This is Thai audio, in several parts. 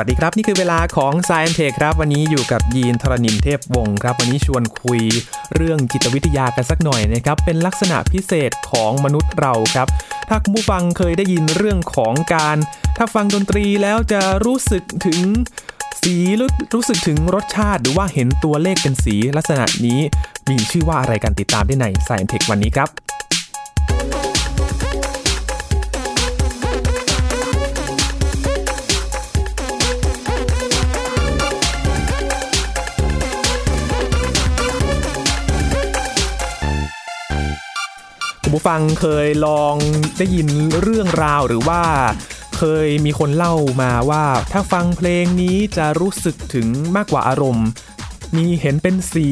วัสดีครับนี่คือเวลาของ Science Tech ครับวันนี้อยู่กับยีนธรณินเทพวงศ์ครับวันนี้ชวนคุยเรื่องจิตวิทยากันสักหน่อยนะครับเป็นลักษณะพิเศษของมนุษย์เราครับถ้าคุณผู้ฟังเคยได้ยินเรื่องของการถ้าฟังดนตรีแล้วจะรู้สึกถึงสีรู้สึกถึงรสชาติหรือว่าเห็นตัวเลขเป็นสีลักษณะนี้มีชื่อว่าอะไรกันติดตามได้ใน Science Tech วันนี้ครับผู้ฟังเคยลองได้ยินเรื่องราวหรือว่าเคยมีคนเล่ามาว่าถ้าฟังเพลงนี้จะรู้สึกถึงมากกว่าอารมณ์มีเห็นเป็นสี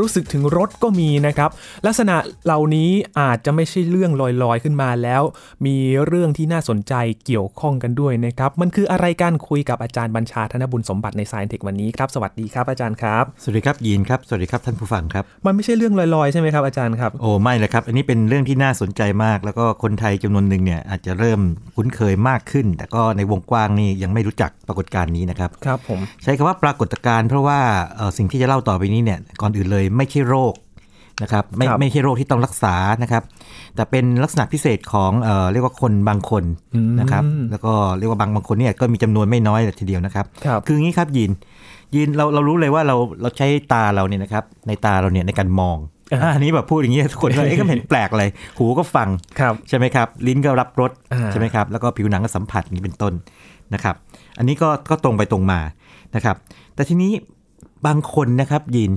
รู้สึกถึงรสก็มีนะครับลักษณะเหล่านี้อาจจะไม่ใช่เรื่องลอยๆขึ้นมาแล้วมีเรื่องที่น่าสนใจเกี่ยวข้องกันด้วยนะครับมันคืออะไรกันคุยกับอาจารย์บัญชาธนบุญสมบัติใน Science Tech วันนี้ครับสวัสดีครับอาจารย์ครับสวัสดีครับยีนครับสวัสดีครับท่านผู้ฟังครับมันไม่ใช่เรื่องลอยๆใช่ไหมครับอาจารย์ครับโอ้ไม่เลยครับอันนี้เป็นเรื่องที่น่าสนใจมากแล้วก็คนไทยจำนวนหนึ่งเนี่ยอาจจะเริ่มคุ้นเคยมากขึ้นแต่ก็ในวงกว้างนี่ยังไม่รู้จักปรากฏการณ์นี้นะครับครับผมใช้คำว่าปรากฏการณ์เพราะว่าสิ่งที่จะเล่าต่อไปนี้เนี่ยก่อนอื่นเลยไม่ใช่โรคนะครับไม่ใช่โรคที่ต้องรักษานะครับแต่เป็นลักษณะพิเศษของเรียกว่าคนบางคนนะครับแล้วก็เรียกว่าบางคนเนี่ยก็มีจำนวนไม่น้อยทีเดียวนะครับคืออย่างนี้ครับยีนเรารู้เลยว่าเราใช้ตาเราเนี่ยนะครับในตาเราเนี่ยในการมองอันนี้แบบพูดอย่างนี้ทุกคนก็เอ๊ะก็เห็นแปลกอะไรหูก็ฟังใช่ไหมครับลิ้นก็รับรสใช่ไหมครับแล้วก็ผิวหนังก็สัมผัสอย่างนี้เป็นต้นนะครับอันนี้ก็ตรงไปตรงมานะครับแต่ทีนี้บางคนนะครับยิน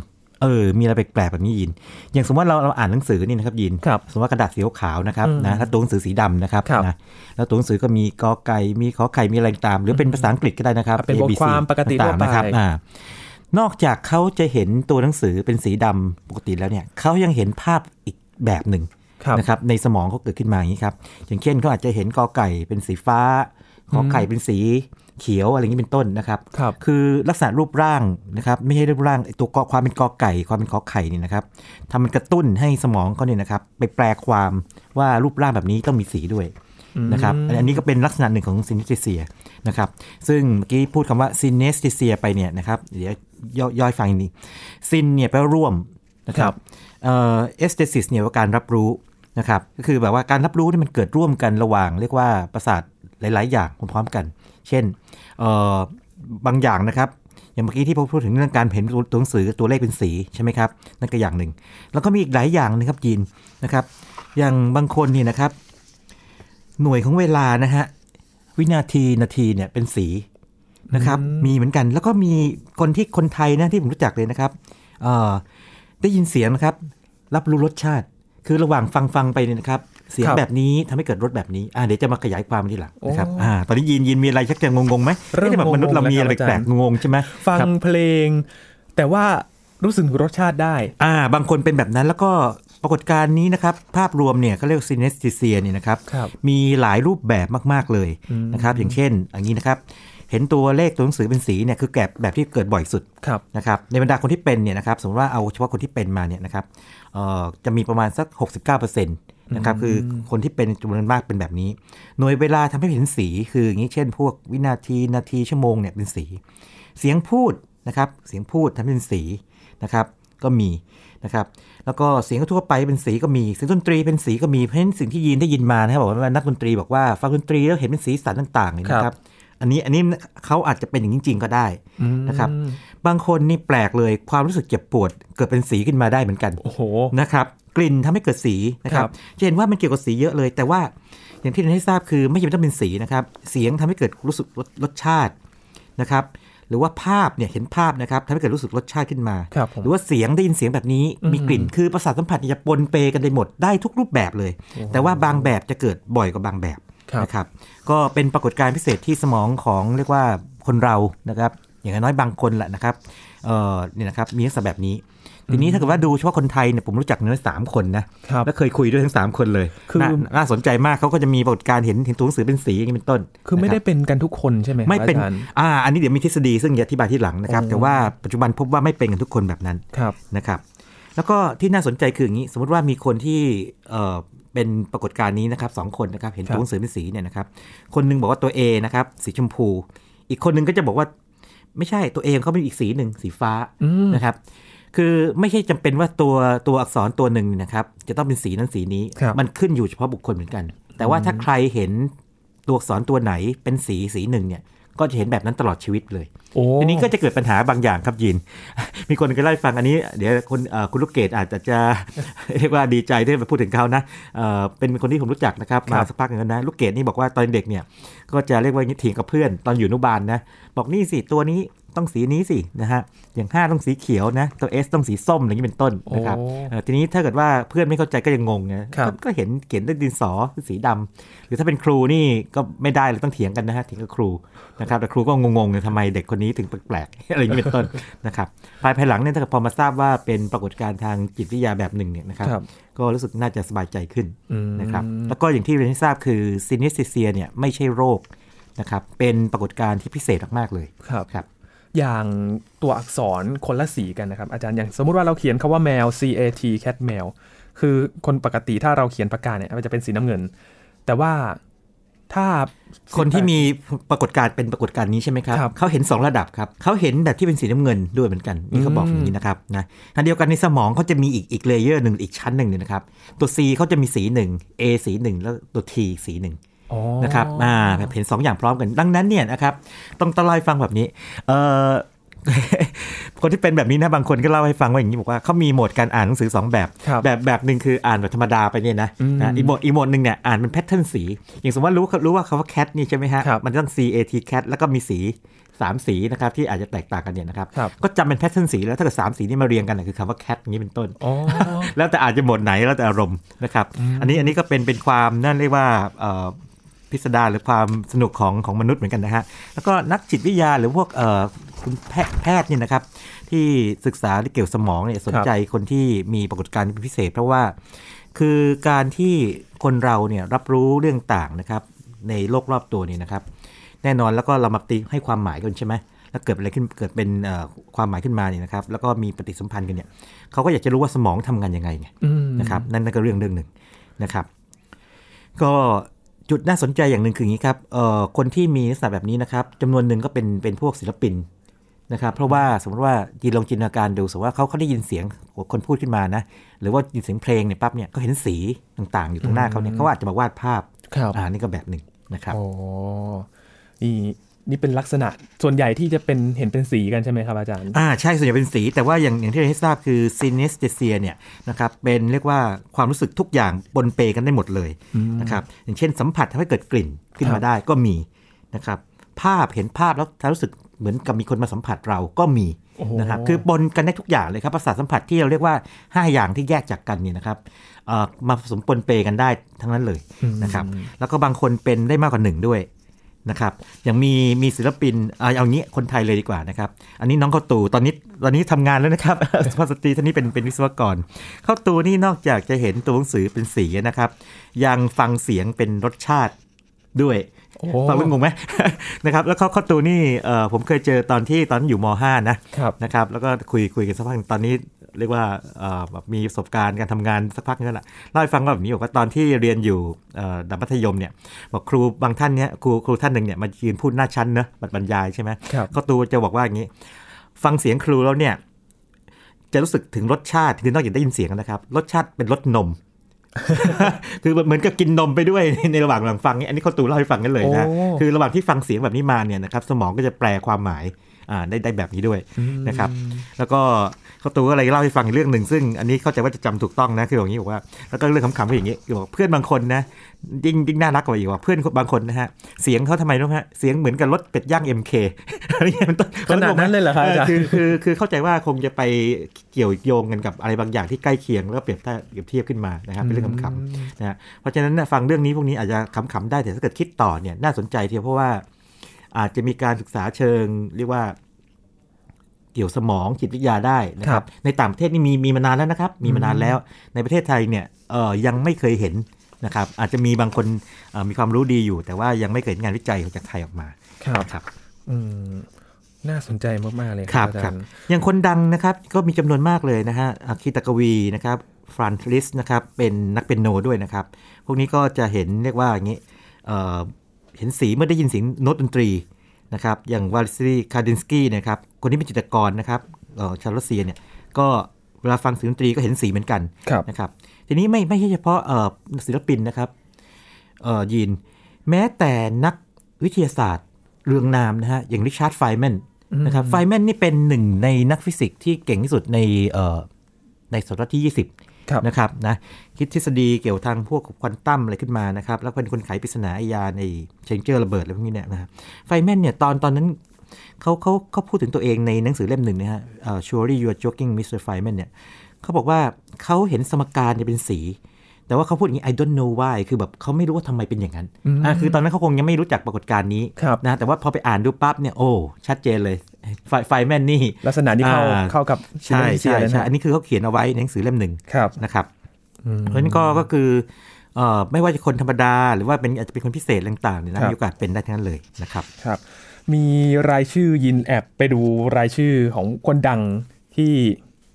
มีอะไรแปลกๆแบบนี้ยินอย่างสมมติว่าเราอ่านหนังสือนี่นะครับยินสมมติว่ากระดาษสีขาวนะครับนะถ้าตัวหนังสือสีดำนะครับนะแล้วตัวหนังสือก็มีกอไก่มีขอไข่มีอะไรตามหรือเป็นภาษาอังกฤษก็ได้นะครับเป็นบทความปกติทั่วไปนะครับนอกจากเขาจะเห็นตัวหนังสือเป็นสีดำปกติแล้วเนี่ยเขายังเห็นภาพอีกแบบหนึ่งนะครับในสมองเขาเกิดขึ้นมาอย่างนี้ครับอย่างเช่นเขาอาจจะเห็นกอไก่เป็นสีฟ้าขอไข่เป็นสีเขียวอะไรอย่างนี้เป็นต้นนะครับคือลักษณะรูปร่างนะครับไม่ใช่รูปร่างตัวความเป็นกอไก่ความเป็นขอไข่นี่นะครับทำมันกระตุ้นให้สมองเขาเนี่ยนะครับไปแปลความว่ารูปร่างแบบนี้ต้องมีสีด้วยนะครับอันนี้ก็เป็นลักษณะหนึ่งของ synesthesia นะครับซึ่งเมื่อกี้พูดคำว่า synesthesia ไปเนี่ยนะครับเดี๋ยวย่อยฟังนิดนึง syn เนี่ยแปลว่าร่วมนะครับaesthesis เนี่ยว่าการรับรู้นะครับก็คือแบบว่าการรับรู้นี่มันเกิดร่วมกันระหว่างเรียกว่าประสาทหลายๆอย่างพร้อมๆกันเช่นบางอย่างนะครับอย่างเมื่อกี้ที่ผมพูดถึงเรื่องการเห็นตัวหนังสือตัวเลขเป็นสีใช่ไหมครับนั่นก็อย่างหนึ่งแล้วก็มีอีกหลายอย่างนะครับยีนนะครับอย่างบางคนนี่นะครับหน่วยของเวลานะฮะวินาทีนาทีเนี่ยเป็นสีนะครับมีเหมือนกันแล้วก็มีคนไทยนะที่ผมรู้จักเลยนะครับได้ยินเสียงนะครับรับรู้รสชาติคือระหว่างฟังไปเนี่ยนะครับเสียงแบบนี้ทำให้เกิดรสแบบนี้เดี๋ยวจะมาขยายความทีหลังนะครับตอนนี้ยินมีอะไรชักจะงงๆไหมเรื่องแบบมนุษย์เรามีอะไรแปลกๆงงใช่ไหมฟังเพลงแต่ว่ารู้สึกรสชาติได้บางคนเป็นแบบนั้นแล้วก็ปรากฏการณ์นี้นะครับภาพรวมเนี่ยเขาเรียกว่า synesthesia เนี่ยนะครับมีหลายรูปแบบมากๆเลยนะครับอย่างเช่นอย่างนี้นะครับเห็นตัวเลขตัวหนังสือเป็นสีเนี่ยคือแบบที่เกิดบ่อยสุดนะครับในบรรดาคนที่เป็นเนี่ยนะครับสมมติว่าเอาเฉพาะคนที่เป็นมาเนี่ยนะครับจะมีประมาณสัก 69% นะครับคือคนที่เป็นจำนวนมากเป็นแบบนี้หน่วยเวลาทำให้เห็นสีคืออย่างนี้เช่นพวกวินาทีนาทีชั่วโมงเนี่ยเป็นสีเสียงพูดนะครับเสียงพูดทำให้เป็นสีนะครับก็มีนะครับแล้วก็เสียงทั่วไปเป็นสีก็มีเสียงดนตรีเป็นสีก็มีเพราะฉะนั้นสิ่งที่ยีนได้ยินมานะครับบอกว่านักดนตรีบอกว่าฟังดนตรีแล้วเห็นเป็นสีสันต่างๆนะครับอันนี้เขาอาจจะเป็นอย่างจริงๆก็ได้นะครับบางคนนี่แปลกเลยความรู้สึกเจ็บปวดเกิดเป็นสีขึ้นมาได้เหมือนกันโอ้โหนะครับกลิ่นทำให้เกิดสีนะครับจะเห็นว่ามันเกี่ยวกับสีเยอะเลยแต่ว่าอย่างที่เราให้ทราบคือไม่จำเป็นต้องเป็นสีนะครับเสียงทำให้เกิดรู้สึกรสชาตินะครับหรือว่าภาพเนี่ยเห็นภาพนะครับทำให้เกิดรู้สึกรสชาติขึ้นมาหรือว่าเสียงได้ยินเสียงแบบนี้มีกลิ่นคือประสาทสัมผัสจะปนเปกันได้หมดได้ทุกรูปแบบเลยแต่ว่าบางแบบจะเกิดบ่อยกว่าบางแบบนะครับก็เป็นปรากฏการณ์พิเศษที่สมองของเรียกว่าคนเรานะครับอย่างน้อยบางคนแหละนะครับเนี่ยนะครับมีลักษณะแบบนี้ทีนี้ถ้าเกิดว่าดูเฉพาะคนไทยเนี่ยผมรู้จักน้อย3คนนะและเคยคุยด้วยทั้ง3คนเลยคือน่าสนใจมากเขาก็จะมีปรากฏการณ์เห็นตัวหนังสือเป็นสีอย่างนี้เป็นต้นคือไม่ได้เป็นกันทุกคนใช่ไหมไม่เป็นอันนี้เดี๋ยวมีทฤษฎีซึ่งจะอธิบายที่หลังนะครับแต่ว่าปัจจุบันพบว่าไม่เป็นกันทุกคนแบบนั้นนะครับแล้วก็ที่น่าสนใจคืออย่างนี้สมมติว่ามีคนที่เป็นปรากฏการณ์นี้นะครับ2คนนะครับเห็นตัวหนังสือเป็นสีเนี่ยนะครับคนนึงบอกว่าตัว A นะครับสีชมพู อีกคนนึงก็จะบอกว่าไม่ใช่ตัวเองเขาเป็นอีกสีหนึ่งสีฟ้านะครับคือไม่ใช่จำเป็นว่าตัวอักษรตัวหนึ่งนะครับจะต้องเป็นสีนั้นสีนี้มันขึ้นอยู่เฉพาะบุคคลเหมือนกันแต่ว่าถ้าใครเห็นตัวอักษรตัวไหนเป็นสีหนึ่งเนี่ยก็จะเห็นแบบนั้นตลอดชีวิตเลยทีนี้ก็จะเกิดปัญหาบางอย่างครับยินมีคนเคยเล่าให้ฟังอันนี้เดี๋ยวคุณลูกเกดอาจจะเรียกว่าดีใจที่มาพูดถึงเขานะเป็นคนที่ผมรู้จักนะครับมาสักพักนึงนะลูกเกดนี่บอกว่าตอนเด็กเนี่ยก็จะเรียกว่าเถียงกับเพื่อนตอนอยู่อนุบาลนะบอกนี่สิตัวนี้ต้องสีนี้สินะฮะอย่าง5ต้องสีเขียวนะตัว S ต้องสีส้มอย่างนี้เป็นต้นนะครับทีนี้ถ้าเกิดว่าเพื่อนไม่เข้าใจก็ยังงงนะก็เห็นเขียนด้วยดินสอสีดำหรือถ้าเป็นครูนี่ก็ไม่ได้เลยต้องเถียงกันนะฮะเถียงกับครูนะครับแต่ครูก็งงๆเลยทำไมเด็กคนนี้ถึงแปลกๆอะไรอย่างนี้เป็นต้นนะครับภายหลังเนี่ยถ้าพอมาทราบว่าเป็นปรากฏการณ์ทางจิตวิทยาแบบหนึ่งเนี่ยนะครับก็รู้สึกน่าจะสบายใจขึ้นนะครับแล้วก็อย่างที่เรียนให้ทราบคือ synesthesia เนี่ยไม่ใช่โรคนะครับเป็นปรากฏการณ์ที่พิเศษมากๆเลยครับอย่างตัวอักษรคนละสีกันนะครับอาจารย์อย่างสมมุติว่าเราเขียนคำว่าแมว cat cat แมวคือคนปกติถ้าเราเขียนปากกาเนี่ยมันจะเป็นสีน้ำเงินแต่ว่าถ้าคนที่มีปรากฏการณ์เป็นปรากฏการณ์นี้ใช่ไหมครับเขาเห็น2ระดับครับเขาเห็นแบบที่เป็นสีน้ำเงินด้วยเหมือนกันนี่เขาบอกอย่างนี้นะครับนะขณะเดียวกันในสมองเขาจะมีอีกเลเยอร์นึงอีกชั้นนึงเนี่ยนะครับตัว c เขาจะมีสี1 a สี1แล้วตัว t สี1นะครับเห็น2อย่างพร้อมกันดังนั้นเนี่ยนะครับต้องตะไลฟังแบบนี้คนที่เป็นแบบนี้นะบางคนก็เล่าให้ฟังว่าอย่างนี้บอกว่าเขามีโหมดการอ่านหนังสือ2แบบหนึ่งคืออ่านแบบธรรมดาไปเนี่ยนะอีกโหมดหนึ่งเนี่ยอ่านเป็นแพทเทิร์นสีอย่างสมมติว่ารู้ว่าคำว่าแคทนี่ใช่ไหมฮะมันต้อง cat cat แล้วก็มีสี3สีนะครับที่อาจจะแตกต่างกันเนี่ยนะครับก็จำเป็นแพทเทิร์นสีแล้วถ้าเกิด3สีนี่มาเรียงกันคือคำว่าแคทอย่างนี้เป็นต้นแล้วแต่อาจจะโหมดไหนแล้วแต่อารมณ์นะครับอันนี้ก็เป็นความนั่นเรียกว่าพิสดารหรือความสนุกของมนุษย์เหมือนกันนะฮะแล้วก็นักจิตวิทยาหรือพวกคุณแพทย์เนี่ยนะครับที่ศึกษาเกี่ยวสมองเนี่ยสนใจคนที่มีปรากฏการณ์พิเศษเพราะว่าคือการที่คนเราเนี่ยรับรู้เรื่องต่างนะครับในโลกรอบตัวนี่นะครับแน่นอนแล้วก็เรามาตีให้ความหมายกันใช่ไหมแล้วเกิดอะไรขึ้นเกิดเป็นความหมายขึ้นมาเนี่ยนะครับแล้วก็มีปฏิสัมพันธ์กันเนี่ยเขาก็อยากจะรู้ว่าสมองทำงานยังไงนะครับนั่นก็เรื่องหนึ่งนะครับก็จุดน่าสนใจอย่างหนึ่งคืออย่างนี้ครับคนที่มีลักษณะแบบนี้นะครับจำนวนหนึ่งก็เป็นพวกศิลปินนะครับเพราะว่าสมมติว่าลองจินตนาการดูสมมติว่าเขาได้ยินเสียงคนพูดขึ้นมานะหรือว่ายินเสียงเพลงเนี่ยปั๊บเนี่ยก็เห็นสีต่างๆอยู่ตรงหน้าเขาเนี่ยเขาอาจจะมาวาดภาพนี่ก็แบบหนึ่งนะครับโอ้นี่เป็นลักษณะส่วนใหญ่ที่จะเป็นเห็นเป็นสีกันใช่ไหมครับอาจารย์ใช่ส่วนใหญ่เป็นสีแต่ว่าอย่างที่เราให้ทราบคือ synesthesia เนี่ยนะครับเป็นเรียกว่าความรู้สึกทุกอย่างปนเปกันได้หมดเลยนะครับอย่างเช่นสัมผัสทำให้เกิดกลิ่นขึ้นมาได้ก็มีนะครับภาพเห็นภาพแล้วรู้สึกเหมือนกับมีคนมาสัมผัสเราก็มีนะครับคือปนกันได้ทุกอย่างเลยครับประสาทสัมผัสที่เราเรียกว่า5อย่างที่แยกจากกันนี่นะครับมาผสมปนเปกันได้ทั้งนั้นเลยนะครับแล้วก็บางคนเป็นได้มากกว่า1ด้วยนะครับอย่างมีศิลปินเอางี้คนไทยเลยดีกว่านะครับอันนี้น้องเข้าตู่ตอนนี้ทำงานแล้วนะครับสุภาพสตรีท่านนี้เป็นวิศวกรเข้าตู่นี่นอกจากจะเห็นตัวหนังสือเป็นสีนะครับยังฟังเสียงเป็นรสชาติด้วยฟังรู้งงไหมนะครับแล้วเข้าตู่นี่ผมเคยเจอตอนอยู่ม.5 นะครับแล้วก็คุยกันสักพักตอนนี้เรียกว่ามีประสบการณ์การทำงานสักพักนั่นแหละเล่าให้ฟังว่าแบบนี้บอกว่าตอนที่เรียนอยู่ดับมัธยมเนี่ยบอกครูบางท่านเนี่ยครูท่านหนึ่งเนี่ยมายืนพูดหน้าชั้นเนอะบรรยายใช่ไหมเขาตูจะบอกว่าอย่างนี้ฟังเสียงครูแล้วเนี่ยจะรู้สึกถึงรสชาติคือนอกจากได้ยินเสียงนะครับรสชาติเป็นรสนม คือเหมือนกับกินนมไปด้วยในระหว่างฟังเนี่ยอันนี้เขาตูเล่าให้ฟังกันเลยนะคือระหว่างที่ฟังเสียงแบบนี้มาเนี่ยนะครับสมองก็จะแปลความหมายได้แบบนี้ด้วยนะครับแล้วก็เขาตัวอะไรเล่าให้ฟังเรื่องหนึ่งซึ่งอันนี้เข้าใจว่าจะจำถูกต้องนะคืออย่างนี้บอกว่าแล้วก็เรื่องขำๆอย่างนี้บอกเพื่อนบางคนนะยิ่งน่ารักกว่าอีกว่าเพื่อนบางคนนะฮะเสียงเขาทำไมรู้ฮะเสียงเหมือนกับรถเป็ดย่าง MK อะไรเงี้ยเป็นต้นขนาดนั้นเลยเหรอครับอาจารย์คือเข้าใจว่าคงจะไปเกี่ยวโยงกันกับอะไรบางอย่างที่ใกล้เคียงแล้วเปรียบเทียบขึ้นมานะครับเป็นเรื่องขำๆนะเพราะฉะนั้นฟังเรื่องนี้พวกนี้อาจจะขำๆได้แต่ถ้าเกิดคิดต่อเนี่ยน่าสนใจทีเพราะว่าอาจจะมีการศึกษาเชิงเรียกว่าเกี่ยวสมองจิตวิทยาได้นะครับในต่างประเทศนี่มีมานานแล้วนะครับมีมานานแล้วในประเทศไทยเนี่ยยังไม่เคยเห็นนะครับอาจจะมีบางคนมีความรู้ดีอยู่แต่ว่ายังไม่เคยเห็นงานวิจัยจากไทยออกมาครับน่าสนใจมากๆเลยครับอย่างคนดังนะครับก็มีจำนวนมากเลยนะฮะอคิตกวีนะครับฟรานซิสนะครับเป็นนักเปียโนด้วยนะครับพวกนี้ก็จะเห็นเรียกว่าอย่างนี้เห็นสีเมื่อได้ยินเสียงโน้ตดนตรี นะครับอย่าง Wassily Kandinsky นะครับคนนี้เป็นจิตรกรนะครับชาวรัสเซียเนี่ยก็เวลาฟังเสียงดนตรีก็เห็นสีเหมือนกันนะครับทีนี้ไม่ใช่เฉพาะศิลปินนะครับยีนแม้แต่นักวิทยาศาสตร์เรืองนามนะฮะอย่างริชาร์ดไฟแมนนะครับไฟแมนนี่เป็นหนึ่งในนักฟิสิกส์ที่เก่งที่สุดในศตวรรษที่20นะครับนะคิดทฤษฎีเกี่ยวทางพวกควอนตัมอะไรขึ้นมานะครับแล้วเป็นคนไขปริศนาไอยาในเชนเจอร์ระเบิดอะไรพวกนี้เนี่ยนะไฟแมนเนี่ยตอนนั้นเขาพูดถึงตัวเองในหนังสือเล่มหนึ่งนะฮะsurely you are joking Mr. Feynman เนี่ยเขาบอกว่าเขาเห็นสมการจะเป็นสีแต่ว่าเขาพูดอย่างนี้ I don't know why คือแบบเขาไม่รู้ว่าทำไมเป็นอย่างนั้นคือตอนนั้นเขาคงยังไม่รู้จักปรากฏการณ์นี้นะแต่ว่าพอไปอ่านดูปั๊บเนี่ยโอ้ชัดเจนเลยไฟแมนนี่ลักษณะที่เข้ากับใช่ใช่ใช่อันนี้คือเขาเขียนเอาไว้ในหนังสือเล่มหนึ่งนะครับเพราะนั้นก็คือไม่ว่าจะคนธรรมดาหรือว่าเป็นอาจจะเป็นคนพิเศษต่างๆเนี่ยนะมีโอกาสเป็นได้ทั้งนั้นเลยนะครับมีรายชื่อยินแอบไปดูรายชื่อของคนดังที่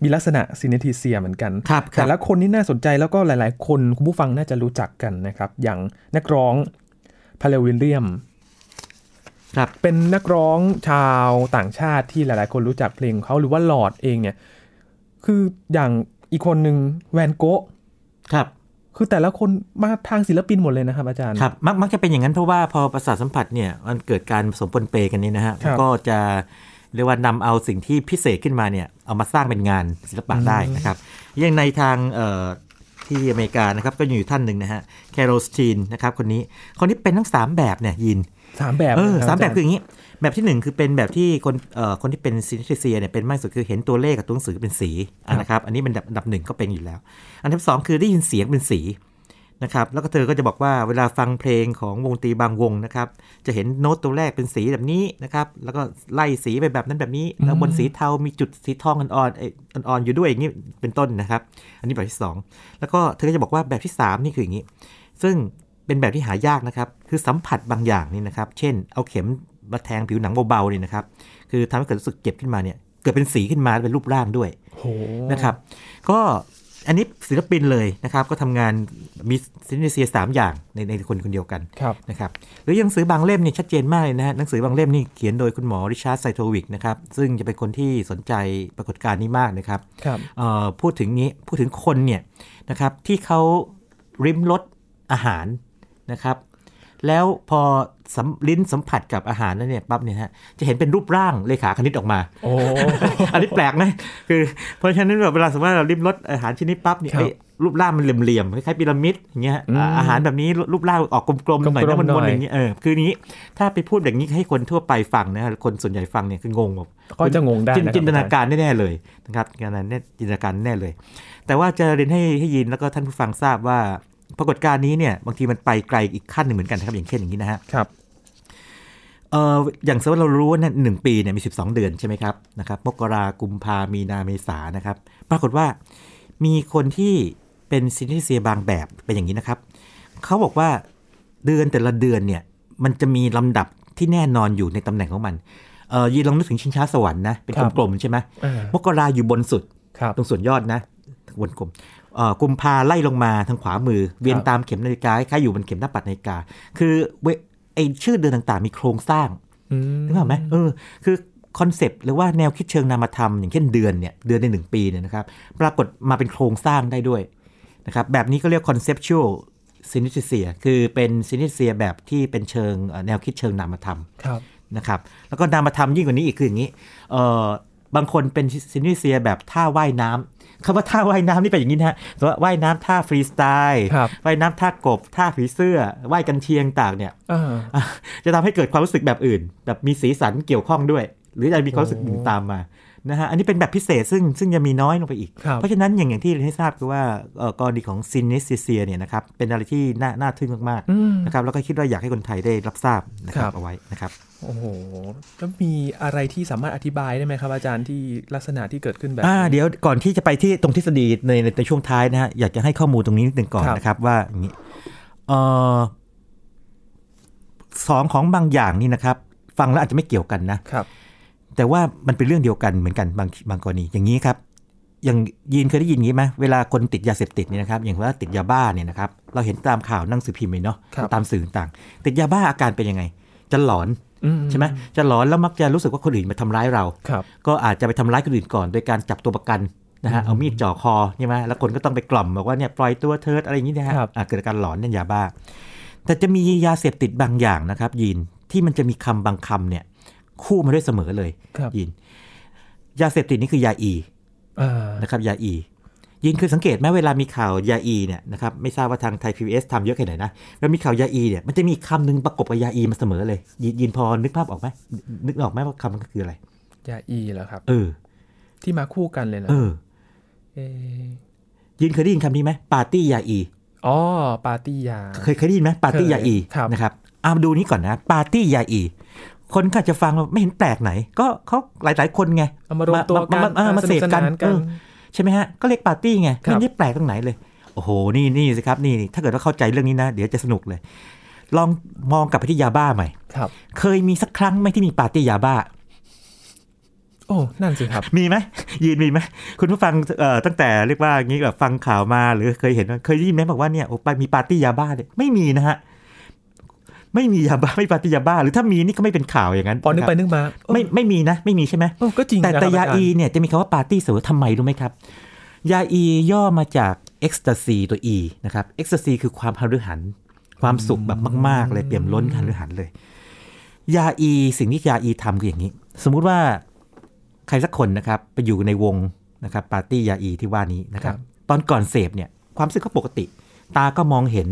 มีลักษณะsynesthesiaเหมือนกันแต่ละคนนี่น่าสนใจแล้วก็หลายๆคนคุณผู้ฟังน่าจะรู้จักกันนะครับอย่างนักร้องพาเลวิลเลียมเป็นนักร้องชาวต่างชาติที่หลายๆคนรู้จักเพลงเขาหรือว่าลอร์ดเองเนี่ยคืออย่างอีกคนหนึ่งแวนโก๊ะคือแต่ละคนมาทางศิลปินหมดเลยนะครับอาจารย์ครับมักจะเป็นอย่างนั้นเพราะว่าพอประสาทสัมผัสเนี่ยมันเกิดการผสมปนเปกันนี่นะฮะก็จะเรียกว่านำเอาสิ่งที่พิเศษขึ้นมาเนี่ยเอามาสร้างเป็นงานศิลปะได้นะครับอย่างในทางที่อเมริกานะครับก็อยู่ท่านหนึ่งนะฮะแคโรสตีนนะครับคนนี้เป็นทั้ง3แบบเนี่ยยิน3แบบ3แบบคืออย่างนี้แบบที่1คือเป็นแบบที่คนที่เป็นsynesthesiaเนี่ยเป็นมากสุดคือเห็นตัวเลขกับตัวหนังสือเป็นสีนะครับอันนี้เป็นอันดับ1ก็เป็นอยู่แล้วอันที่2คือได้ยินเสียงเป็นสีนะครับแล้วก็เธอก็จะบอกว่าเวลาฟังเพลงของวงดนตรีบางวงนะครับจะเห็นโน้ตตัวแรกเป็นสีแบบนี้นะครับแล้วก็ไล่สีไปแบบนั้นแบบนี้แล้วบนสีเทามีจุดสีทองอ่อนๆอยู่ด้วยอย่างนี้เป็นต้นนะครับอันนี้แบบที่2แล้วก็เธอก็จะบอกว่าแบบที่3นี่คืออย่างนี้ซึ่งเป็นแบบที่หายากนะครับคือสัมผัสบางอย่างนี่นะครับเช่นเอาเข็มมาแทงผิวหนังเบาๆนี่นะครับคือทำให้เกิดรู้สึกเจ็บขึ้นมาเนี่ยเกิดเป็นสีขึ้นมาเป็นรูปร่างด้วยนะครับก็อันนี้ศิลปินเลยนะครับก็ทำงานมีsynesthesia3อย่างในคนเดียวกันนะครับหรือหนังสือบางเล่มนี่ชัดเจนมากเลยนะฮะหนังสือบางเล่มนี่เขียนโดยคุณหมอริชาร์ดไซโทวิกนะครับซึ่งจะเป็นคนที่สนใจปรากฏการณ์นี้มากนะครับพูดถึงคนเนี่ยนะครับที่เขาริมรสอาหารนะครับแล้วพอลิ้นสัมผัสกับอาหารนั่นเนี่ยปั๊บเนี่ยฮะจะเห็นเป็นรูปร่างเลขาคณิตออกมาอันนี้แปลกนะคือเพราะฉะนั้นเวลาสมมติเราลิ้มรสอาหารชนิดปั๊บเนี่ยรูปร่างมันเหลี่ยมๆคล้ายๆพีระมิดอย่างเงี้ยอาหารแบบนี้รูปร่างออกกลมๆหน่อยแล้วมนๆอย่างเงี้ยคือนี้ถ้าไปพูดอย่างนี้ให้คนทั่วไปฟังนะคนส่วนใหญ่ฟังเนี่ยคืองงแบบก็จะงงได้จินตนาการแน่ๆเลยนะครับจินตนาการแน่เลยแต่ว่าจะเรียนให้ยินแล้วก็ท่านผู้ฟังทราบว่าปรากฏการณ์นี้เนี่ยบางทีมันไปไกลอีกขั้นหนึ่งเหมือนกันนะครับอย่างเช่นอย่างนี้นะฮะครับอย่างสมมติเรารู้ว่า1ปีเนี่ยมี12เดือนใช่ไหมครับนะครับมกราคมกุมภาพันธ์มีนาคมเมษายนนะครับปรากฏว่ามีคนที่เป็นsynesthesiaบางแบบเป็นอย่างนี้นะครับเขาบอกว่าเดือนแต่ละเดือนเนี่ยมันจะมีลำดับที่แน่นอนอยู่ในตำแหน่งของมันยีลองนึกถึงชิงช้าสวรรค์นะเป็นกลมๆใช่ไหมมกราอยู่บนสุดตรงส่วนยอดนะบนกลมกุมภาไล่ลงมาทางขวามือเวียนตามเข็มนาฬิกาคล้ายอยู่บนเข็มหน้าปัดนาฬิกาคือไอชื่อเดือนต่างๆมีโครงสร้างนึกออกไหมคือคอนเซปต์หรือว่าแนวคิดเชิงนามธรรมอย่างเช่นเดือนเนี่ยเดือนในหนึ่งปีเนี่ยนะครับปรากฏมาเป็นโครงสร้างได้ด้วยนะครับแบบนี้ก็เรียก conceptual synesthesia คือเป็น synesthesia แบบที่เป็นเชิงแนวคิดเชิงนามธรรมนะครับแล้วก็นามธรรมยิ่งกว่านี้อีกคืออย่างนี้บางคนเป็นsynesthesiaแบบท่าว่ายน้ำคำว่าท่าว่ายน้ำนี่เป็นอย่างนี้นะฮะว่าว่ายน้ำท่าฟรีสไตล์ว่ายน้ำท่ากบท่าผีเสื้อว่ายกันเชียงต่างเนี่ยจะทำให้เกิดความรู้สึกแบบอื่นแบบมีสีสันเกี่ยวข้องด้วยหรือจะมีความรู้สึกอื่นตามมานะฮะอันนี้เป็นแบบพิเศษซึ่งจะมีน้อยลงไปอีกเพราะฉะนั้นอย่างที่เรียนให้ทราบคือว่ากรณีของsynesthesiaเนี่ยนะครับเป็นอะไรที่น่าทึ่งมากๆนะครับแล้วก็คิดว่าอยากให้คนไทยได้รับทราบนะครับเอาไว้นะครับโอ้โหแล้วมีอะไรที่สามารถอธิบายได้ไหมครับอาจารย์ที่ลักษณะที่เกิดขึ้นแบบเดี๋ยวก่อนที่จะไปที่ตรงทฤษฎีในช่วงท้ายนะฮะอยากจะให้ข้อมูลตรงนี้นิดนึงก่อนนะครับว่าอย่างนี้สองของบางอย่างนี่นะครับฟังแล้วอาจจะไม่เกี่ยวกันนะแต่ว่ามันเป็นเรื่องเดียวกันเหมือนกันบางกรณีอย่างนี้ครับอย่างยินเคยได้ยินงี้ไหมเวลาคนติดยาเสพติดนี่นะครับอย่างว่าติดยาบ้าเนี่ยนะครับเราเห็นตามข่าวหนังสือพิมพ์เลยเนาะตามสื่อต่างติดยาบ้าอาการเป็นยังไงจะหลอน ใช่ไหมจะหลอนแล้วมักจะรู้สึกว่าคนอื่นมาทำร้ายเราก็อาจจะไปทำร้ายคนอื่นก่อนโดยการจับตัวประกันนะฮะเอามีดจ่อคอใช่ไหมแล้วคนก็ต้องไปกล่อมบอกว่าเนี่ยปล่อยตัวเถิดอะไรอย่างนี้นะฮะเกิดการหลอนนั่นยาบ้าแต่จะมียาเสพติดบางอย่างนะครับยีนที่มันจะมีคำบางคำเนี่ยคู่มาด้วยเสมอเลยยีนยาเสพติดนี่คือยาอีนะครับยาอียินคือสังเกตไหมเวลามีข่าวยาอีเนี่ยนะครับไม่ทราบว่าทางไทย PBS ทำเยอะแค่ไหนนะแล้วมีข่าวยาอีเนี่ยมันจะมีคำหนึ่งประกบกับยาอีมาเสมอเลยยินพอนึกภาพออกไหมนึกออกไหมว่าคำมันคืออะไรยาอีเหรอครับที่มาคู่กันเลยนะยินเคยได้ยินคำนี้ไหมปาร์ตี้ยาอีอ๋อปาร์ตี้ยาเคยได้ยินไหมปาร์ตี้ยาอีนะครับเอามาดูนี้ก่อนนะปาร์ตี้ยาอีคนก็จะฟังไม่เห็นแปลกไหนก็เขาหลายๆคนไงมารวมตัวกันมาเสพกันใช่ไหมฮะก็เรียกปาร์ตี้ไงไม่ได้แปลกตรงไหนเลยโอ้โหนี่สิครับนี่ถ้าเกิดว่าเข้าใจเรื่องนี้นะเดี๋ยวจะสนุกเลยลองมองกลับไปที่ยาบ้าใหม่เคยมีสักครั้งไหมที่มีปาร์ตี้ยาบ้าโอ้นั่นสิครับมีไหมยืนมีไหมคุณผู้ฟังตั้งแต่เรียกว่างี้แบบฟังข่าวมาหรือเคยเห็นเคยได้ยินไหมบอกว่าเนี่ยไปมีปาร์ตี้ยาบ้าเนี่ยไม่มีนะฮะไม่มียาบ้าไม่ปาร์ตี้ยาบ้าหรือถ้ามีนี่ก็ไม่เป็นข่าวอย่างนั้นนึกไปนึกมาไม่มีนะไม่มีใช่ไหมก็จริงแต่ยาอีเนี่ยจะมีคำว่าปาร์ตี้เสมอทำไมรู้ไหมครับยาอีย่อมาจากเอ็กซ์ตาซีตัว E นะครับเอ็กซ์ตาซีคือความหฤหาร์ความสุขแบบมากๆเลยเปี่ยมล้นหฤหาร์เลยยาอีสิ่งที่ยาอีทำคืออย่างนี้สมมุติว่าใครสักคนนะครับไปอยู่ในวงนะครับปาร์ตี้ยาอีที่ว่านี้นะครับตอนก่อนเสพเนี่ยความรู้สึกก็ปกติตาก็มองเห็น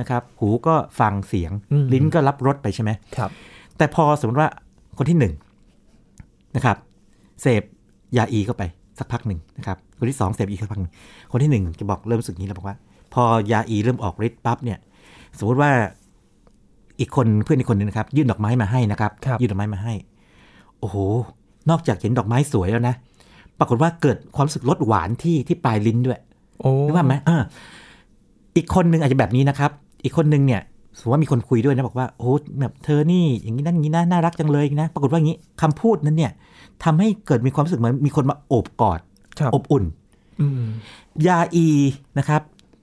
นะครับหูก็ฟังเสียงลิ้นก็รับรสไปใช่ไหมครับแต่พอสมมติว่าคนที่1นะครับเสพยาอีเข้าไปสักพักหนึ่งนะครับคนที่2เสพอีกสักพักคนที่1จะบอกเริ่มรู้สึกนี้แล้วบอกว่าพอยาอีเริ่มออกฤทธิ์ปั๊บเนี่ยสมมติว่าอีกคนเพื่อนอีกคนนึงนะครับยื่นดอกไม้มาให้นะครับยื่นดอกไม้มาให้โอ้โหนอกจากเห็นดอกไม้สวยแล้วนะปรากฏว่าเกิดความรู้สึกรสหวานที่ปลายลิ้นด้วยรู้ไหมอีกคนนึงอาจจะแบบนี้นะครับอีกคนนึงเนี่ยสมมติว่ามีคนคุยด้วยนะบอกว่าโอ้แบบเธอนี่อย่างนี้นั่นอย่างนี้น่ารักจังเลยนะปรากฏว่าอย่างนี้คำพูดนั้นเนี่ยทำให้เกิดมีความรู้สึกเหมือนมีคนมาโอบกอดอบอุ่นยาอีนะครับ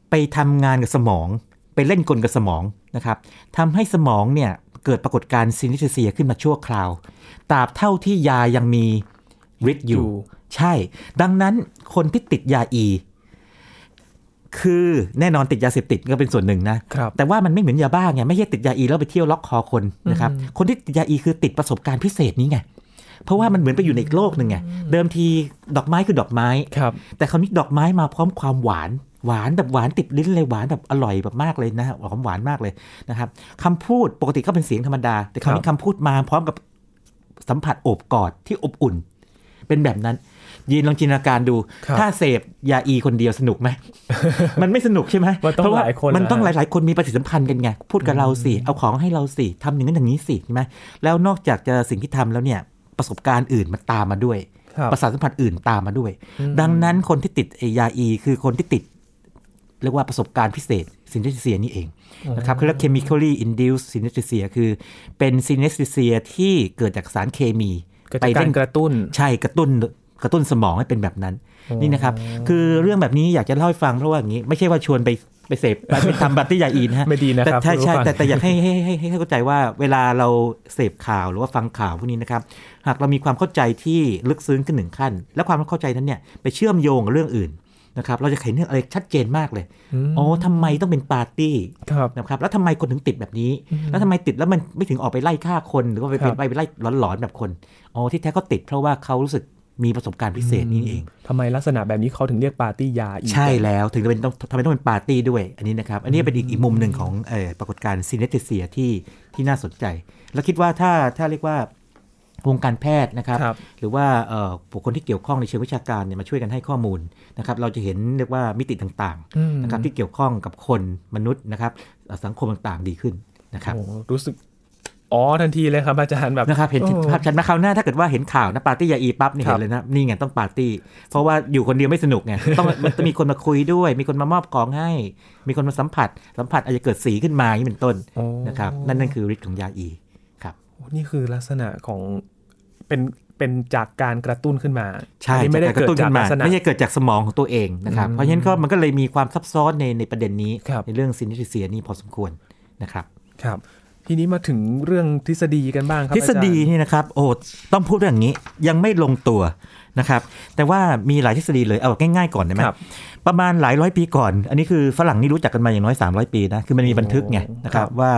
ไปทำงานกับสมองไปเล่นกลกับสมองนะครับทำให้สมองเนี่ยเกิดปรากฏการณ์synesthesiaขึ้นมาชั่วคราวตราบเท่าที่ยายังมีฤทธิ์อยู่ใช่ดังนั้นคนที่ติดยาอีคือแน่นอนติดยาเสพติดก็เป็นส่วนหนึ่งนะแต่ว่ามันไม่เหมือนยาบ้าไงไม่ใช่ติดยาอีแล้วไปเที่ยวล็อกคอคนนะครับคนที่ติดยาอีคือติดประสบการณ์พิเศษนี้ไงเพราะว่ามันเหมือนไปอยู่ในอีกโลกนึงไงเดิมทีดอกไม้คือดอกไม้แต่คราวนี้ดอกไม้มาพร้อมความหวานหวานแบบหวานติดลิ้นเลยหวานแบบอร่อยแบบมากเลยนะหอมหวานมากเลยนะครับคำพูดปกติก็เป็นเสียงธรรมดาแต่คราวนี้คำพูดมาพร้อมกับสัมผัสโอบกอดที่อบอุ่นเป็นแบบนั้นยีนลองจินตนาการดูถ้าเสพยาอีคนเดียวสนุกไหม มันไม่สนุกใช่ไหมเพราะว่ามันต้องหลายๆคนมีปฏิสัมพันธ์กันไงพูดกับเราสิเอาของให้เราสิทำอย่างนั้นอย่างนี้สิใช่ไหมแล้วนอกจากจะสิ่งที่ทำแล้วเนี่ยประสบการณ์อื่นมันตามมาด้วยประสาทสัมผัสอื่นตามมาด้วยดังนั้นคนที่ติดยาอีคือคนที่ติดเรียกว่าประสบการณ์พิเศษsynesthesiaนี่เองนะครับเขาเรียก chemically induced synesthesia คือเป็น synesthesia ที่เกิดจากสารเคมีไปเร่งกระตุ้นใช่กระตุ้นสมองให้เป็นแบบนั้นนี่นะครับคือเรื่องแบบนี้อยากจะเล่าให้ฟังเพราะว่าอย่างนี้ไม่ใช่ว่าชวนไปเสพไปทำปาร์ตี้ยาอีนะฮะไม่ดีนะครับแต่ใช่แต่อยากให้เข้าใจว่าเวลาเราเสพข่าวหรือว่าฟังข่าวพวกนี้นะครับหากเรามีความเข้าใจที่ลึกซึ้งขึ้นหนึ่งขั้นและความเข้าใจนั้นเนี่ยไปเชื่อมโยงกับเรื่องอื่นนะครับเราจะเห็นเรื่องอะไรชัดเจนมากเลยอ๋อทำไมต้องเป็นปาร์ตี้นะครับแล้วทำไมคนถึงติดแบบนี้แล้วทำไมติดแล้วมันไม่ถึงออกไปไล่ฆ่าคนหรือว่าไปไล่หลอนๆแบบคนอ๋อที่แท้ก็ติดเพราะว่าเขารู้สึกมีประสบการณ์พิเศษนี่เองทำไมลักษณะแบบนี้เขาถึงเรียกปาร์ตี้ยาอีกใช่แล้วถึงจะเป็นทำไมต้องเป็นปาร์ตี้ด้วยอันนี้นะครับอันนี้เป็นอีกมุมหนึ่งของปรากฏการณ์synesthesiaที่น่าสนใจแล้วคิดว่าถ้าเรียกว่าวงการแพทย์นะครับหรือว่าบุคคลที่เกี่ยวข้องในเชิงวิชาการเนี่ยมาช่วยกันให้ข้อมูลนะครับเราจะเห็นเรียกว่ามิติต่างๆนะครับที่เกี่ยวข้องกับคนมนุษย์นะครับสังคมต่างๆดีขึ้นนะครับรู้สึกอ๋อทันทีเลยครับอาจารย์แบบนะครับเห็นภาพชัดนะคราวหน้าถ้าเกิดว่าเห็นข่าวนะปาร์ตี้ยาอีปั๊บนี่เห็นเลยนะนี่ไงต้องปาร์ตี้เพราะว่าอยู่คนเดียวไม่สนุกไงต้องมีคนมาคุยด้วยมีคนมามอบของให้มีคนมาสัมผัสอาจจะเกิดสีขึ้นมาอย่างนี้เป็นต้นนะครับนั่นคือฤทธิ์ของยาอีครับนี่คือลักษณะของเป็นจากการกระตุ้นขึ้นมาใช่ไม่ได้เกิดจากลักษณะไม่ใช่เกิดจากสมองของตัวเองนะครับเพราะฉะนั้นก็มันก็เลยมีความซับซ้อนในประเด็นนี้ในเรื่องsynesthesiaนี่พอสมควรนะครับ ทีนี้มาถึงเรื่องทฤษฎีกันบ้างครับทฤษฎีนี่นะครับโอ้ต้องพูดอย่างนี้ยังไม่ลงตัวนะครับแต่ว่ามีหลายทฤษฎีเลยเอาง่ายๆก่อนได้ไหมประมาณหลายร้อยปีก่อนอันนี้คือฝรั่งนี่รู้จักกันมาอย่างน้อย300ปีนะคือมันมีบันทึกไงนะครับว่า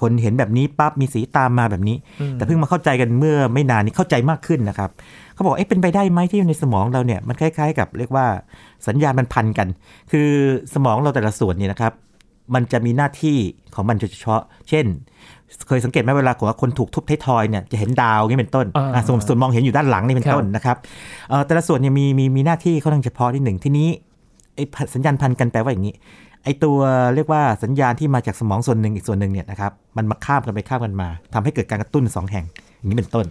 คนเห็นแบบนี้ปั๊บมีสีตามมาแบบนี้แต่เพิ่งมาเข้าใจกันเมื่อไม่นานนี้เข้าใจมากขึ้นนะครับเขาบอกเอ๊ะเป็นไปได้ไหมที่ในสมองเราเนี่ยมันคล้ายๆกับเรียกว่าสัญญาณมันพันกันคือสมองเราแต่ละส่วนนี่นะครับมันจะมีหน้าที่ของมันเฉพาะเช่นเคยสังเกตไหมเวลาคนถูกทุบท้ายทอยเนี่ยจะเห็นดาวนี่เป็นต้นส่วนมองเห็นอยู่ด้านหลังนี่เป็นต้นนะครับแต่ละส่วนเนี่ยมีหน้าที่ค่อนข้างเฉพาะนิดหนึ่งทีนี้ไอ้สัญญาณพันกันแปลว่าอย่างนี้ไอ้ตัวเรียกว่าสัญญาณที่มาจากสมองส่วนหนึ่งอีกส่วนหนึ่งเนี่ยนะครับมันมาข้ามกันไปข้ามกันมาทำให้เกิดการกระตุ้น2แห่งอย่างนี้เป็นต้น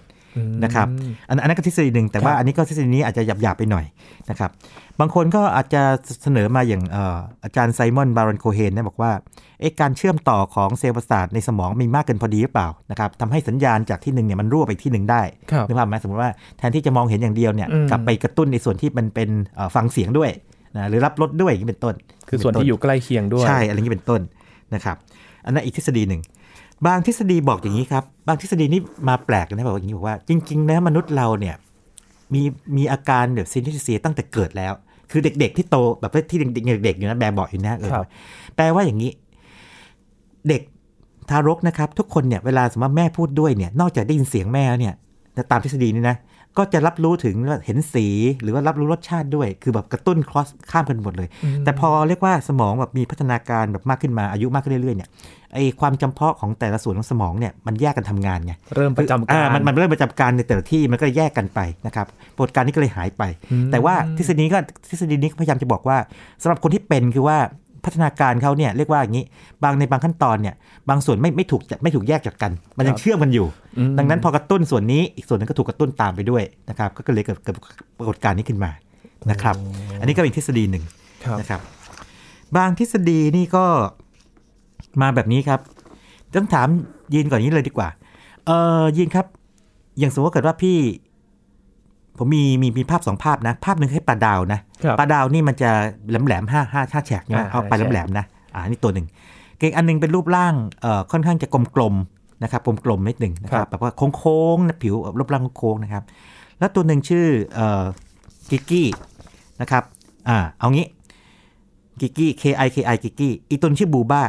นะครับอันนั้นก็ทฤษฎีหนึ่งแต่ว่าอันนี้ก็ทฤษฎีนี้อาจจะหยาบๆไปหน่อยนะครับบางคนก็อาจจะเสนอมาอย่างอาจารย์ไซมอนบารอนโคเฮนนะบอกว่าการเชื่อมต่อของเซลล์ประสาทในสมองมีมากเกินพอดีหรือเปล่านะครับทำให้สัญญาณจากที่หนึ่งเนี่ยมันรั่วไปที่หนึ่งได้นึกภาพไหมสมมติว่าแทนที่จะมองเห็นอย่างเดียวเนี่ยกลับไปกระตุ้นในส่วนที่มันเป็นฟังเสียงด้วยนะหรือรับรสด้วยอย่างนี้เป็นต้นคือส่วนที่อยู่ใกล้เคียงด้วยใช่อะไรอย่างนี้เป็นต้นนะครับอันนั้นอีกทฤษฎีหนึ่งบางทฤษฎีบอกอย่างนี้ครับบางทฤษฎีนี่มาแปลกนะบอกอย่างนี้บอกว่าจริงๆแล้วมนุษย์เราเนี่ยมีอาการแบบsynesthesiaตั้งแต่เกิดแล้วคือเด็กๆที่โตแบบที่เด็กๆอยู่นะแบบบอกอยู่นะแปลว่าอย่างนี้เด็กทารกนะครับทุกคนเนี่ยเวลาสมมติแม่พูดด้วยเนี่ยนอกจากได้ยินเสียงแม่แล้วเนี่ยตามทฤษฎีนี่นะก็จะรับรู้ถึงเห็นสีหรือว่ารับรู้รสชาติด้วยคือแบบกระตุ้นครอสข้ามกันหมดเลยแต่พอเรียกว่าสมองแบบมีพัฒนาการแบบมากขึ้นมาอายุมากขึ้นเรื่อยๆเนี่ยไอความจำเพาะของแต่ละส่วนของสมองเนี่ยมันแยกกันทำงานไงเริ่มประจำการมันเริ่มประจำการในแต่ละที่มันก็แยกกันไปนะครับปรากฏการณ์นี้ก็เลยหายไปแต่ว่าทฤษฎีนี้พยายามจะบอกว่าสำหรับคนที่เป็นคือว่าพัฒนาการเขาเนี่ยเรียกว่าอย่างนี้ในบางขั้นตอนเนี่ยบางส่วนไม่ถูกแยกจากกันมันยังเชื่อมกันอยู่ดังนั้นพอกระตุ้นส่วนนี้อีกส่วนนึงก็ถูกกระตุ้นตามไปด้วยนะครับก็เลยเกิดปรากฏการณ์นี้ขึ้นมานะครับอันนี้ก็เป็นทฤษฎีหนึ่งนะครับบางทฤษฎีนี่ก็มาแบบนี้ครับต้องถามยีนก่อนนี้เลยดีกว่ายีนครับอย่างสมมติว่าเกิดว่าพี่ผมมีภาพ2ภาพนะภาพนึงให้ปลาดาวนะปลาดาวนี่มันจะแหลม5แฉกนะเอาไปแหลมๆนะอันนี้ตัวหนึ่งเก่งอันนึงเป็นรูปร่างค่อนข้างจะกลมๆนะครับกลมๆนิดนึงนะครับแบบว่าโค้งๆนะผิวรูปร่างโค้งนะครับแล้วตัวนึงชื่อกิกกี้นะครับเอางี้กิกกี้ KIKI กิกกี้อีกตัวชื่อบูบ้า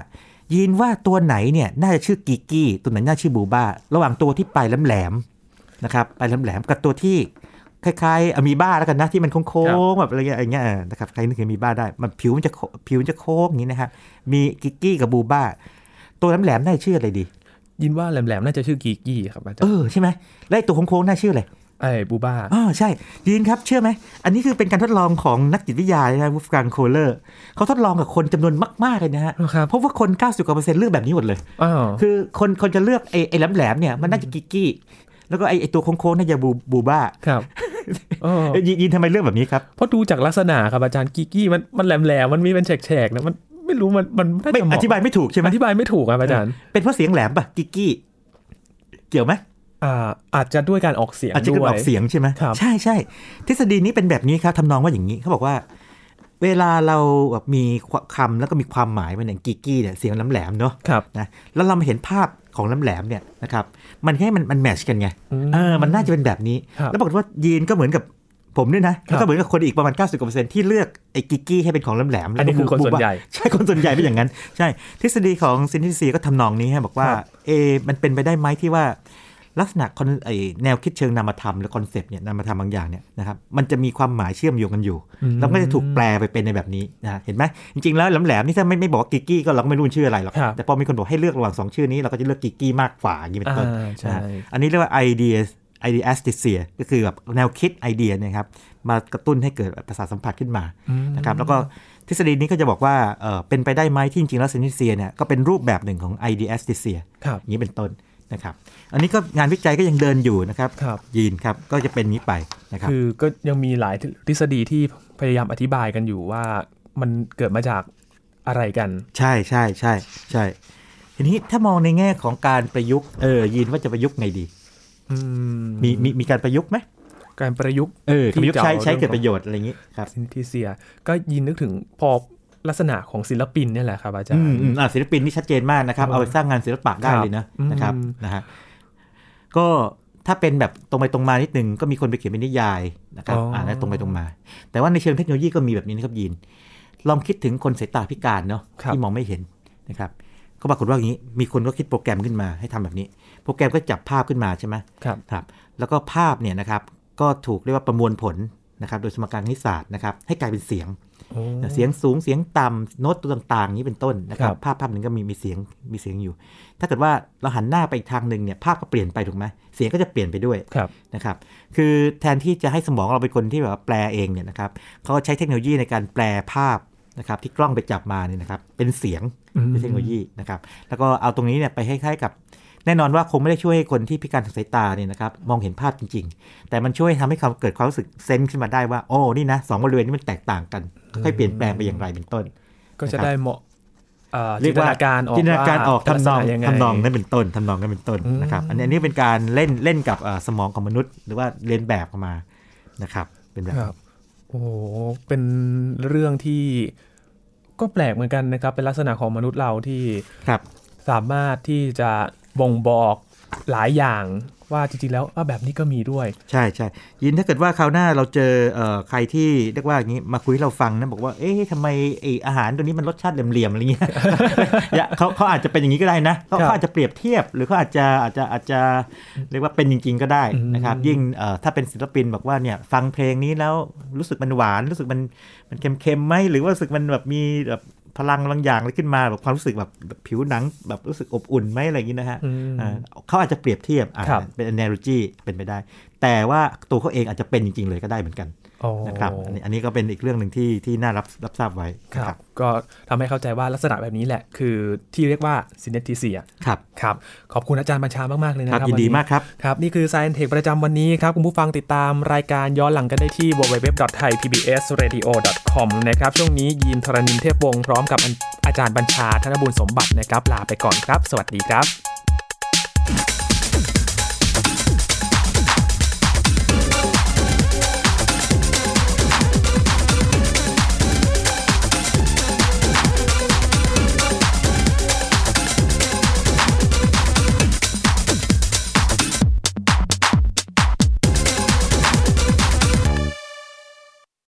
ยีนว่าตัวไหนเนี่ยน่าจะชื่อกิกกี้ตัวไหนน่าชื่อบูบ้าระหว่างตัวที่ไปแหลมๆนะครับไปแหลมๆกับตัวที่คล้ายๆมีบ้าแล้วกันนะที่มันโค้งๆแบบอะไรอย่างเงี้ยนะครับใครนึกถึงมีบ้าได้มันผิวมันจะโค้งอย่างนี้นะครับมีกิกกี้กับบูบ้าตัวแหลมๆน่าชื่ออะไรดียินว่าแหลมๆน่าจะชื่อกิกกี้ครับอาจารย์ใช่ไหมแล้วตัวโค้งๆน่าชื่ออะไรไอ้บูบ้าใช่ยินครับเชื่อไหมอันนี้คือเป็นการทดลองของนักจิตวิทยาเลยนะ Wolfgang Köhler เขาทดลองกับคนจำนวนมากๆเลยนะฮะเพราะว่าคน 90% เลือกแบบนี้หมดเลยคือคนจะเลือกไอ้แหลมๆเนี่ยมันน่าจะกิกกี้แล้วก็ไอ้ตัวโค้งๆน่าจะบูบ้าครับยินทำไมเรื่องแบบนี้ครับเพราะดูจากลักษณะครับอาจารย์กิกกี้มันแหลมๆมันมีเป็นแฉกๆนะมันไม่รู้มันอธิบายไม่ถูกใช่ไหมอธิบายไม่ถูกครับอาจารย์เป็นเพราะเสียงแหลมป่ะกิกกี้เกี่ยวไหมอาจจะด้วยการออกเสียงด้วยอาจจะออกเสียงใช่ไหมใช่ใช่ทฤษฎีนี้เป็นแบบนี้ครับทำนองว่าอย่างนี้เขาบอกว่าเวลาเราแบบมีคำแล้วก็มีความหมายมันอย่างกิกกี้เนี่ยเสียงแหลมๆเนาะนะแล้วเรามาเห็นภาพของแหลมๆเนี่ยนะครับมันแค่มันแมทช์กันไงมันน่าจะเป็นแบบนี้แล้วปรากฏว่ายีนก็เหมือนกับผมด้วยนะแล้วก็เหมือนกับคนอีกประมาณ 90% ที่เลือกไอ้กิกกี้ให้เป็นของแหลมๆอันนี้คือคนส่วนใหญ่ใช่คนส่วนใหญ่เป็นอย่างนั้นใช่ทฤษฎีของซินธิซีก็ทำนองนี้ฮะบอกว่ามันเป็นไปได้ไหมที่ว่าลักษณะแนวคิดเชิงนามธรรมหรือคอนเซปต์เนี่ยนามธรรมบางอย่างเนี่ยนะครับมันจะมีความหมายเชื่อมโยงกันอยู่แล้วก็จะถูกแปลไปเป็นในแบบนี้นะเห็นไหมจริงๆแล้วแหลมๆนี่ถ้าไม่บอกกิกกี้ก็เราก็ไม่รู้ชื่ออะไรหรอกแต่พอมีคนบอกให้เลือกระหว่าง2ชื่อนี้เราก็จะเลือกกิกกี้มากกว่าอย่างนี้เป็นต้นอันนี้เรียกว่า ideasthesia ก็คือแบบแนวคิดไอเดียนะครับมากระตุ้นให้เกิดประสาทสัมผัสขึ้นมานะครับแล้วก็ทฤษฎีนี้ก็จะบอกว่าเป็นไปได้ไหมที่จริงๆแล้วsynesthesiaเนี่ยก็เป็นรูปแบบหนึ่งของ ideasthesia อย่างนี้เป็นต้นนะครับอันนี้ก็งานวิจัยก็ยังเดินอยู่นะครับยีนครับก็จะเป็นนี้ไปนะครับคือก็ยังมีหลายทฤษฎีที่พยายามอธิบายกันอยู่ว่ามันเกิดมาจากอะไรกันใช่ๆๆใช่ทีนี้ถ้ามองในแง่ของการประยุกต์ยีนว่าจะประยุกต์ไงดีมีการประยุกต์ไหมการประยุกต์ใช้เกิดประโยชน์อะไรอย่างนี้ครับซินธีเซียก็ยีนนึกถึงพอ ลักษณะของศิลปินนี่แหละครับอาจารย์ศิลปินนี่ชัดเจนมากนะครับเอาไปสร้างงานศิลปะได้เลยนะนะครับนะฮะก็ถ้าเป็นแบบตรงไปตรงมานิดนึงก็มีคนไปเขียนเป็นนิยายนะครับตรงไปตรงมาแต่ว่าในเชิงเทคโนโลยีก็มีแบบนี้นะครับยีนลองคิดถึงคนสายตาพิการเนาะที่มองไม่เห็นนะครับก็ปรากฏว่าอย่างนี้มีคนก็คิดโปรแกรมขึ้นมาให้ทำแบบนี้โปรแกรมก็จับภาพขึ้นมาใช่ไหมครับแล้วก็ภาพเนี่ยนะครับก็ถูกเรียกว่าประมวลผลนะครับโดยสมการคณิตศาสตร์นะครับให้กลายเป็นเสียงเสียงสูงเสียงต่ำโน้ตตัวต่างๆนี้เป็นต้นนะครับภาพหนึ่งก็มีเสียงอยู่ถ้าเกิดว่าเราหันหน้าไปอีกทางหนึ่งเนี่ยภาพก็เปลี่ยนไปถูกไหมเสียงก็จะเปลี่ยนไปด้วยนะครับคือแทนที่จะให้สมองเราเป็นคนที่แบบแปลเองเนี่ยนะครับเขาใช้เทคโนโลยีในการแปลภาพนะครับที่กล้องไปจับมาเนี่ยนะครับเป็นเสียงด้วยเทคโนโลยีนะครับแล้วก็เอาตรงนี้เนี่ยไปคล้ายๆกับแน่นอนว่าคงไม่ได้ช่วยให้คนที่พิการทางสายตาเนี่ยนะครับมองเห็นภาพจริงๆแต่มันช่วยทำให้เขาเกิดความรู้สึกเซนส์ขึ้นมาได้ว่าโอ้นี่นะสองบริเวณนี้มันแตกต่างกันค่อยเปลี่ยนแปลงไปอย่างไรเป็นต้นก็จะได้เหมาะจินตนาการออกทำนองนั่นเป็นต้นทำนองนั่นเป็นต้นนะครับอันนี้เป็นการเล่นกับสมองของมนุษย์หรือว่าเรียนแบบออกมานะครับเป็นแบบโอ้เป็นเรื่องที่ก็แปลกเหมือนกันนะครับเป็นลักษณะของมนุษย์เราที่สามารถที่จะบ่งบอกหลายอย่างว่าจริงๆแล้วแบบนี้ก็มีด้วยใช่ใช่ยินถ้าเกิดว่าคราวหน้าเราเจอใครที่เรียกว่าอย่างนี้มาคุยให้เราฟังนะบอกว่าเอ๊ะทำไมอาหารตัวนี้มันรสชาติเหลี่ยมๆอะไรเงี้ย เขาอาจจะเป็นอย่างนี้ก็ได้นะ เขาอาจจะเปรียบเทียบหรือเขาอาจจะเรียกว่าเป็นจริงๆก็ได้นะครับยิ่งถ้าเป็นศิลปินบอกว่าเนี่ยฟังเพลงนี้แล้วรู้สึกมันหวานรู้สึกมันเค็มๆไหมหรือว่ารู้สึกมันแบบมีแบบพลังบางอย่างเลยขึ้นมาแบบความรู้สึกแบบผิวหนังแบบรู้สึกอบอุ่นไหมอะไรอย่างนี้นะฮะเขาอาจจะเปรียบเทียบเป็น analogy เป็นไปได้แต่ว่าตัวเขาเองอาจจะเป็นจริงๆเลยก็ได้เหมือนกันนะครับอันนี้ก็เป็นอีกเรื่องหนึ่งที่น่ารับทราบไว้ครับก็ทำให้เข้าใจว่าลักษณะแบบนี้แหละคือที่เรียกว่า synesthesia ครับขอบคุณอาจารย์บัญชามากๆเลยนะครับยินดีมากครับครับนี่คือ Science Tech ประจำวันนี้ครับคุณผู้ฟังติดตามรายการย้อนหลังกันได้ที่ www.thaipbsradio.com นะครับช่วงนี้ยีนธรณินเทพวงศ์พร้อมกับอาจารย์บัญชาธนบุญสมบัตินะครับลาไปก่อนครับสวัสดีครับ